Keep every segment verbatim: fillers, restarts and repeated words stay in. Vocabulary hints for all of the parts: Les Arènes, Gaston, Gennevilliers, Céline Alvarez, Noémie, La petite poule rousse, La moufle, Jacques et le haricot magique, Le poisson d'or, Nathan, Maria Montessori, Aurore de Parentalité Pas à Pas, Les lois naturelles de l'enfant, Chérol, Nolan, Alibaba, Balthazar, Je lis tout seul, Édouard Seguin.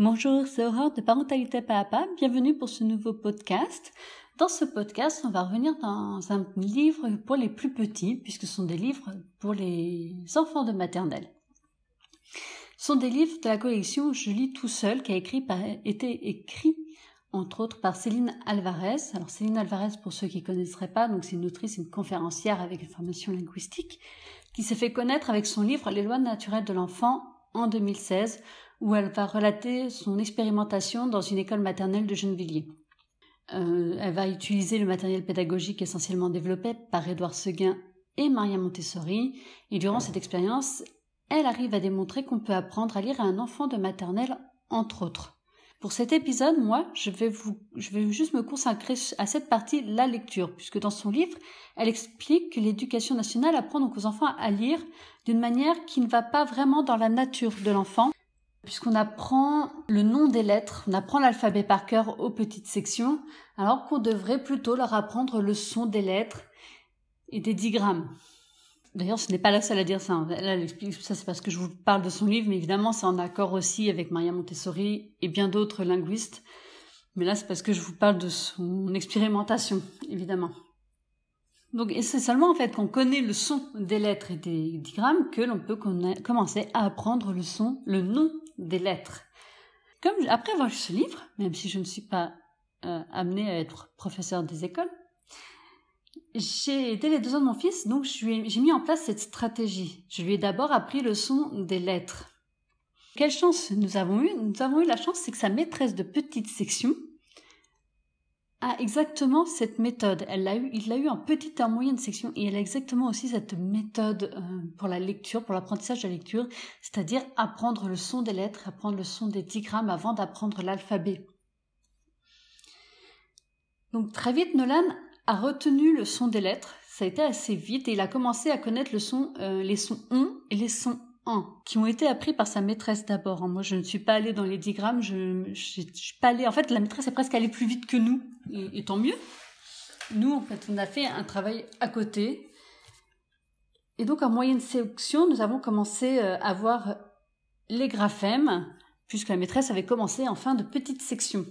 Bonjour, c'est Aurore de Parentalité Pas à Pas, bienvenue pour ce nouveau podcast. Dans ce podcast, on va revenir dans un livre pour les plus petits, puisque ce sont des livres pour les enfants de maternelle. Ce sont des livres de la collection Je lis tout seul, qui a écrit par, été écrit entre autres par Céline Alvarez. Alors Céline Alvarez, pour ceux qui ne connaisseraient pas, donc c'est une autrice, une conférencière avec une formation linguistique, qui s'est fait connaître avec son livre « Les lois naturelles de l'enfant » en deux mille seize, où elle va relater son expérimentation dans une école maternelle de Gennevilliers. Euh, elle va utiliser le matériel pédagogique essentiellement développé par Édouard Seguin et Maria Montessori, et durant cette expérience, elle arrive à démontrer qu'on peut apprendre à lire à un enfant de maternelle, entre autres. Pour cet épisode, moi, je vais, vous, je vais juste me consacrer à cette partie, la lecture, puisque dans son livre, elle explique que l'éducation nationale apprend donc aux enfants à lire d'une manière qui ne va pas vraiment dans la nature de l'enfant, puisqu'on apprend le nom des lettres, on apprend l'alphabet par cœur aux petites sections, alors qu'on devrait plutôt leur apprendre le son des lettres et des digrammes. D'ailleurs, ce n'est pas la seule à dire ça. Là, elle explique, ça c'est parce que je vous parle de son livre, mais évidemment, c'est en accord aussi avec Maria Montessori et bien d'autres linguistes. Mais là, c'est parce que je vous parle de son expérimentation, évidemment. Donc, et c'est seulement en fait qu'on connaît le son des lettres et des digrammes que l'on peut conna- commencer à apprendre le son, le nom des lettres. Comme je, après avoir lu ce livre, même si je ne suis pas euh, amenée à être professeure des écoles, j'ai, dès les deux ans de mon fils, donc je lui ai, j'ai mis en place cette stratégie. Je lui ai d'abord appris le son des lettres. Quelle chance nous avons eue? Nous avons eu la chance, c'est que sa maîtresse de petite section a exactement cette méthode. Elle l'a eu, il l'a eu en petite et en moyenne section, et elle a exactement aussi cette méthode pour la lecture, pour l'apprentissage de la lecture, c'est-à-dire apprendre le son des lettres, apprendre le son des digrammes avant d'apprendre l'alphabet. Donc très vite, Nolan a retenu le son des lettres. Ça a été assez vite et il a commencé à connaître le son, euh, les sons on et les sons en, qui ont été appris par sa maîtresse d'abord. Moi, je ne suis pas allée dans les digrammes, je, je, je suis pas allée. En fait, la maîtresse est presque allée plus vite que nous. Et, et tant mieux. Nous, en fait, on a fait un travail à côté. Et donc, en moyenne section, nous avons commencé à voir les graphèmes, puisque la maîtresse avait commencé en fin de petite section.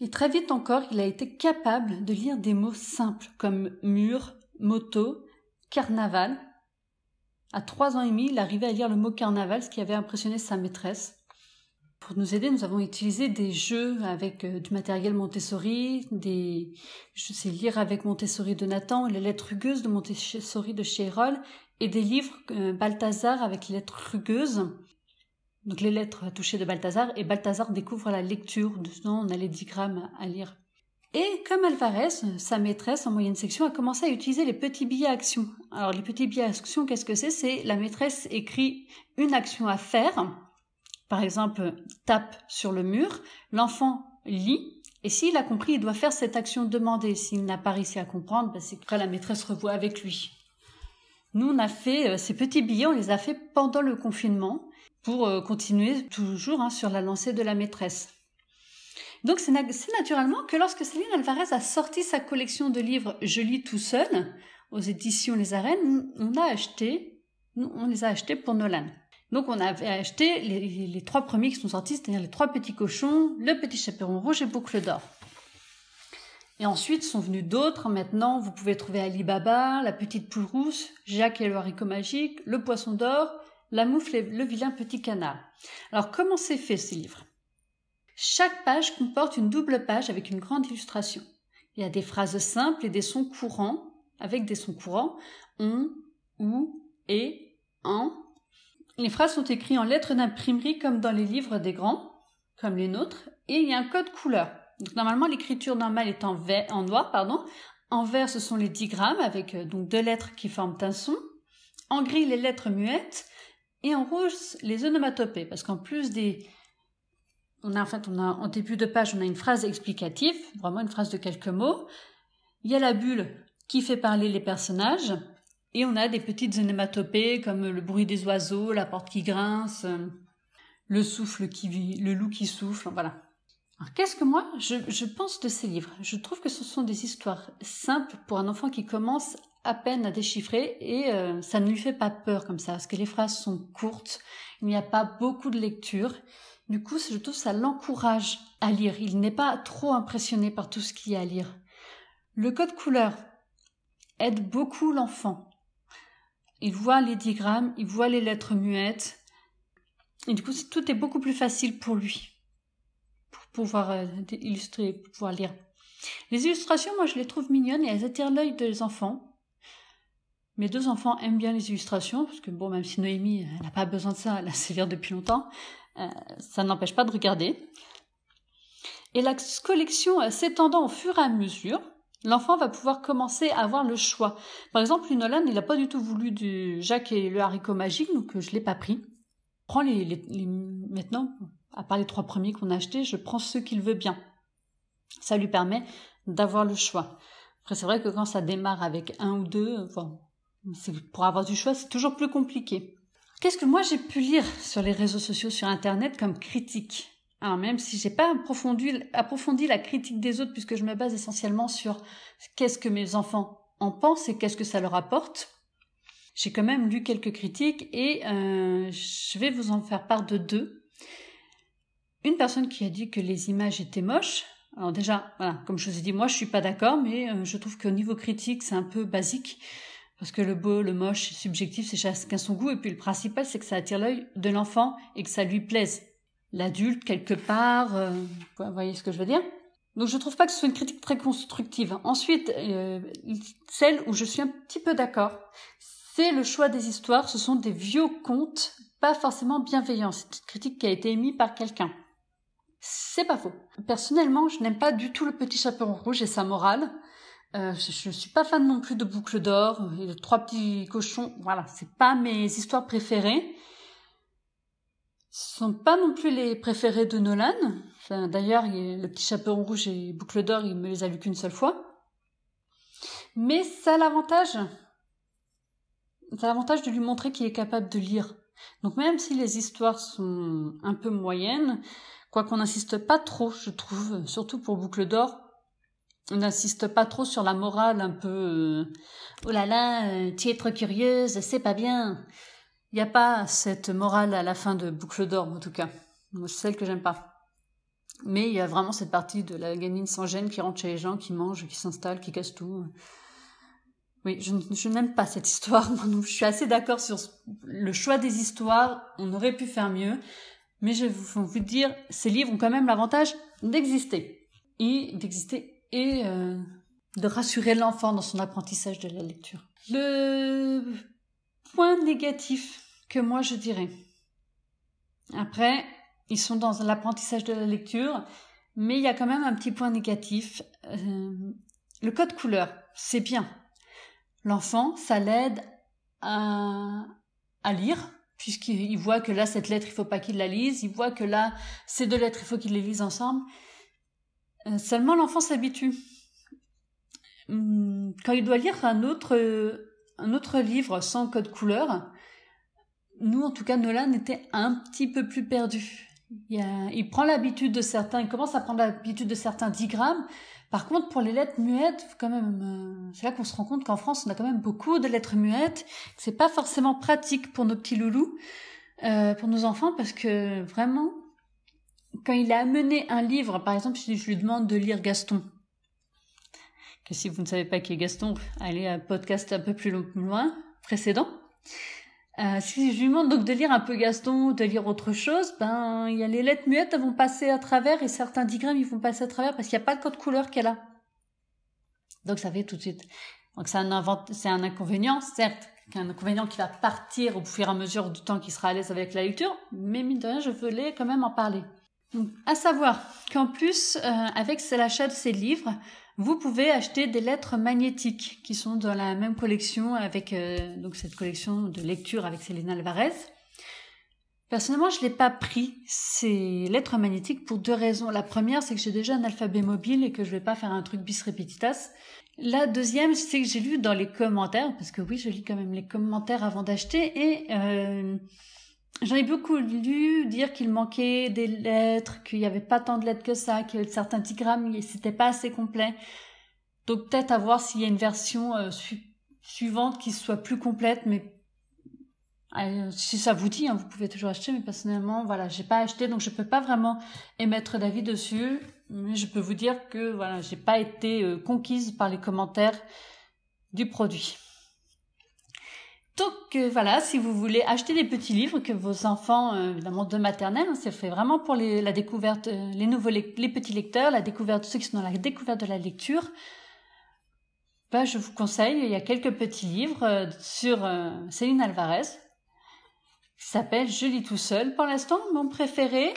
Et très vite encore, il a été capable de lire des mots simples, comme mur, moto, carnaval. À trois ans et demi, il arrivait à lire le mot carnaval, ce qui avait impressionné sa maîtresse. Pour nous aider, nous avons utilisé des jeux avec euh, du matériel Montessori, des, je sais lire avec Montessori de Nathan, les lettres rugueuses de Montessori de Chérol, et des livres euh, Balthazar avec les lettres rugueuses. Donc les lettres touchées de Balthazar, et Balthazar découvre la lecture, dedans on a les digrammes à lire. Et comme Alvarez, sa maîtresse en moyenne section a commencé à utiliser les petits billets actions. Alors les petits billets actions, qu'est-ce que c'est? C'est la maîtresse écrit une action à faire, par exemple tape sur le mur, l'enfant lit, et s'il a compris, il doit faire cette action demandée. S'il n'a pas réussi à comprendre, ben c'est qu'après la maîtresse revoit avec lui. Nous on a fait euh, ces petits billets, on les a fait pendant le confinement, pour euh, continuer toujours hein, sur la lancée de la maîtresse. Donc, c'est, na- c'est naturellement que lorsque Céline Alvarez a sorti sa collection de livres « Je lis tout seul » aux éditions Les Arènes, on a acheté, on les a achetés pour Nolan. Donc, on avait acheté les, les trois premiers qui sont sortis, c'est-à-dire les trois petits cochons, le petit chaperon rouge et boucle d'or. Et ensuite, sont venus d'autres. Maintenant, vous pouvez trouver Alibaba, La petite poule rousse, Jacques et le haricot magique, Le poisson d'or, La moufle et le vilain petit canard. Alors, comment c'est fait, ces livres ? Chaque page comporte une double page avec une grande illustration. Il y a des phrases simples et des sons courants, avec des sons courants, on, ou, et, en. Les phrases sont écrites en lettres d'imprimerie comme dans les livres des grands, comme les nôtres, et il y a un code couleur. Donc normalement, l'écriture normale est en, ve- en noir, pardon. En vert, ce sont les digrammes, avec euh, donc deux lettres qui forment un son. En gris, les lettres muettes. Et en rouge, les onomatopées, parce qu'en plus des... On a, en fait, on a, en début de page, on a une phrase explicative, vraiment une phrase de quelques mots. Il y a la bulle qui fait parler les personnages, et on a des petites onomatopées comme le bruit des oiseaux, la porte qui grince, le souffle qui vit, le loup qui souffle, voilà. Alors, qu'est-ce que moi, je, je pense de ces livres? Je trouve que ce sont des histoires simples pour un enfant qui commence à peine à déchiffrer, et euh, ça ne lui fait pas peur comme ça, parce que les phrases sont courtes, il n'y a pas beaucoup de lecture. Du coup, je trouve que ça l'encourage à lire. Il n'est pas trop impressionné par tout ce qu'il y a à lire. Le code couleur aide beaucoup l'enfant. Il voit les digrammes, il voit les lettres muettes. Et du coup, tout est beaucoup plus facile pour lui, pour pouvoir illustrer, pour pouvoir lire. Les illustrations, moi, je les trouve mignonnes et elles attirent l'œil des enfants. Mes deux enfants aiment bien les illustrations, parce que bon, même si Noémie, elle n'a pas besoin de ça, elle sait lire depuis longtemps, euh, ça n'empêche pas de regarder. Et la collection euh, s'étendant au fur et à mesure, l'enfant va pouvoir commencer à avoir le choix. Par exemple, Nolan, il n'a pas du tout voulu du Jacques et le haricot magique, donc euh, je ne l'ai pas pris. Je prends les, les, les, maintenant, à part les trois premiers qu'on a achetés, je prends ceux qu'il veut bien. Ça lui permet d'avoir le choix. Après, c'est vrai que quand ça démarre avec un ou deux, enfin, pour avoir du choix, c'est toujours plus compliqué. Qu'est-ce que moi j'ai pu lire sur les réseaux sociaux, sur Internet, comme critique? Alors, même si j'ai pas approfondi, approfondi la critique des autres, puisque je me base essentiellement sur qu'est-ce que mes enfants en pensent et qu'est-ce que ça leur apporte, j'ai quand même lu quelques critiques et euh, je vais vous en faire part de deux. Une personne qui a dit que les images étaient moches. Alors déjà, voilà, comme je vous ai dit, moi je suis pas d'accord, mais euh, je trouve qu'au niveau critique, c'est un peu basique. Parce que le beau, le moche, subjectif, c'est chacun son goût. Et puis le principal, c'est que ça attire l'œil de l'enfant et que ça lui plaise. L'adulte, quelque part, euh, vous voyez ce que je veux dire? Donc je trouve pas que ce soit une critique très constructive. Ensuite, euh, celle où je suis un petit peu d'accord, c'est le choix des histoires. Ce sont des vieux contes, pas forcément bienveillants. C'est une critique qui a été émise par quelqu'un. C'est pas faux. Personnellement, je n'aime pas du tout Le Petit Chaperon Rouge et sa morale. Euh, je ne suis pas fan non plus de Boucle d'or et de Trois petits cochons. Voilà, c'est pas mes histoires préférées. Ce sont pas non plus les préférées de Nolan. Enfin, d'ailleurs, Le Petit Chaperon Rouge et Boucle d'or, il me les a lus qu'une seule fois. Mais ça a l'avantage, ça a l'avantage de lui montrer qu'il est capable de lire. Donc même si les histoires sont un peu moyennes, quoiqu'on n'insiste pas trop, je trouve, surtout pour Boucle d'or, on n'insiste pas trop sur la morale un peu euh, « oh là là, euh, tu es trop curieuse, c'est pas bien ». Il n'y a pas cette morale à la fin de Boucle d'or, en tout cas. C'est celle que j'aime pas. Mais il y a vraiment cette partie de la gamine sans gêne qui rentre chez les gens, qui mange, qui s'installe, qui casse tout. Oui, je, je n'aime pas cette histoire. Je suis assez d'accord sur le choix des histoires. On aurait pu faire mieux. Mais je vais vous dire, ces livres ont quand même l'avantage d'exister. Et d'exister et euh, de rassurer l'enfant dans son apprentissage de la lecture. Le point négatif que moi je dirais. Après, ils sont dans l'apprentissage de la lecture, mais il y a quand même un petit point négatif. Euh, le code couleur, c'est bien. L'enfant, ça l'aide à, à lire. Puisqu'il voit que là, cette lettre, il faut pas qu'il la lise. Il voit que là, ces deux lettres, il faut qu'il les lise ensemble. Euh, seulement, l'enfant s'habitue. Hum, quand il doit lire un autre, euh, un autre livre sans code couleur, nous, en tout cas, Nolan était un petit peu plus perdu. Il, a, il prend l'habitude de certains, il commence à prendre l'habitude de certains digrammes. Par contre, pour les lettres muettes, quand même, euh, c'est là qu'on se rend compte qu'en France, on a quand même beaucoup de lettres muettes. C'est pas forcément pratique pour nos petits loulous, euh, pour nos enfants, parce que vraiment, quand il a amené un livre, par exemple, si je lui demande de lire Gaston, que si vous ne savez pas qui est Gaston, allez à un podcast un peu plus long, loin, précédent. Euh, si je lui demande donc de lire un peu Gaston, de lire autre chose, ben il y a les lettres muettes, elles vont passer à travers et certains digrammes ils vont passer à travers parce qu'il n'y a pas de code couleur qu'elle a. Donc ça fait tout de suite. Donc c'est un, invent... c'est un inconvénient, certes, un inconvénient qui va partir au fur et à mesure du temps qu'il sera à l'aise avec la lecture, mais mine de rien je voulais quand même en parler. Donc, à savoir qu'en plus euh, avec l'achat de ces livres, vous pouvez acheter des lettres magnétiques qui sont dans la même collection avec euh, donc cette collection de lecture avec Céline Alvarez. Personnellement, je l'ai pas pris ces lettres magnétiques pour deux raisons. La première, c'est que j'ai déjà un alphabet mobile et que je vais pas faire un truc bis repetitas. La deuxième, c'est que j'ai lu dans les commentaires, parce que oui, je lis quand même les commentaires avant d'acheter, et euh, j'en ai beaucoup lu dire qu'il manquait des lettres, qu'il n'y avait pas tant de lettres que ça, que certains digrammes, c'était pas assez complet. Donc peut-être à voir s'il y a une version euh, su- suivante qui soit plus complète, mais Euh, si ça vous dit, hein, vous pouvez toujours acheter, mais personnellement, voilà, j'ai pas acheté, donc je peux pas vraiment émettre d'avis dessus. Mais je peux vous dire que voilà, j'ai pas été euh, conquise par les commentaires du produit. Donc euh, voilà, si vous voulez acheter des petits livres que vos enfants, euh, évidemment de maternelle, hein, c'est fait vraiment pour les, la découverte, euh, les nouveaux, les, les petits lecteurs, la découverte, ceux qui sont dans la découverte de la lecture. Ben, je vous conseille, il y a quelques petits livres euh, sur euh, Céline Alvarez, qui s'appelle Je lis tout seul. Pour l'instant, mon préféré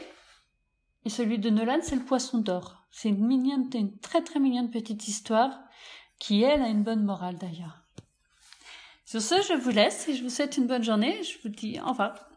et celui de Nolan, c'est Le poisson d'or. C'est une mignonne, une très très mignonne petite histoire qui, elle, a une bonne morale d'ailleurs. Sur ce, je vous laisse et je vous souhaite une bonne journée. Je vous dis au revoir.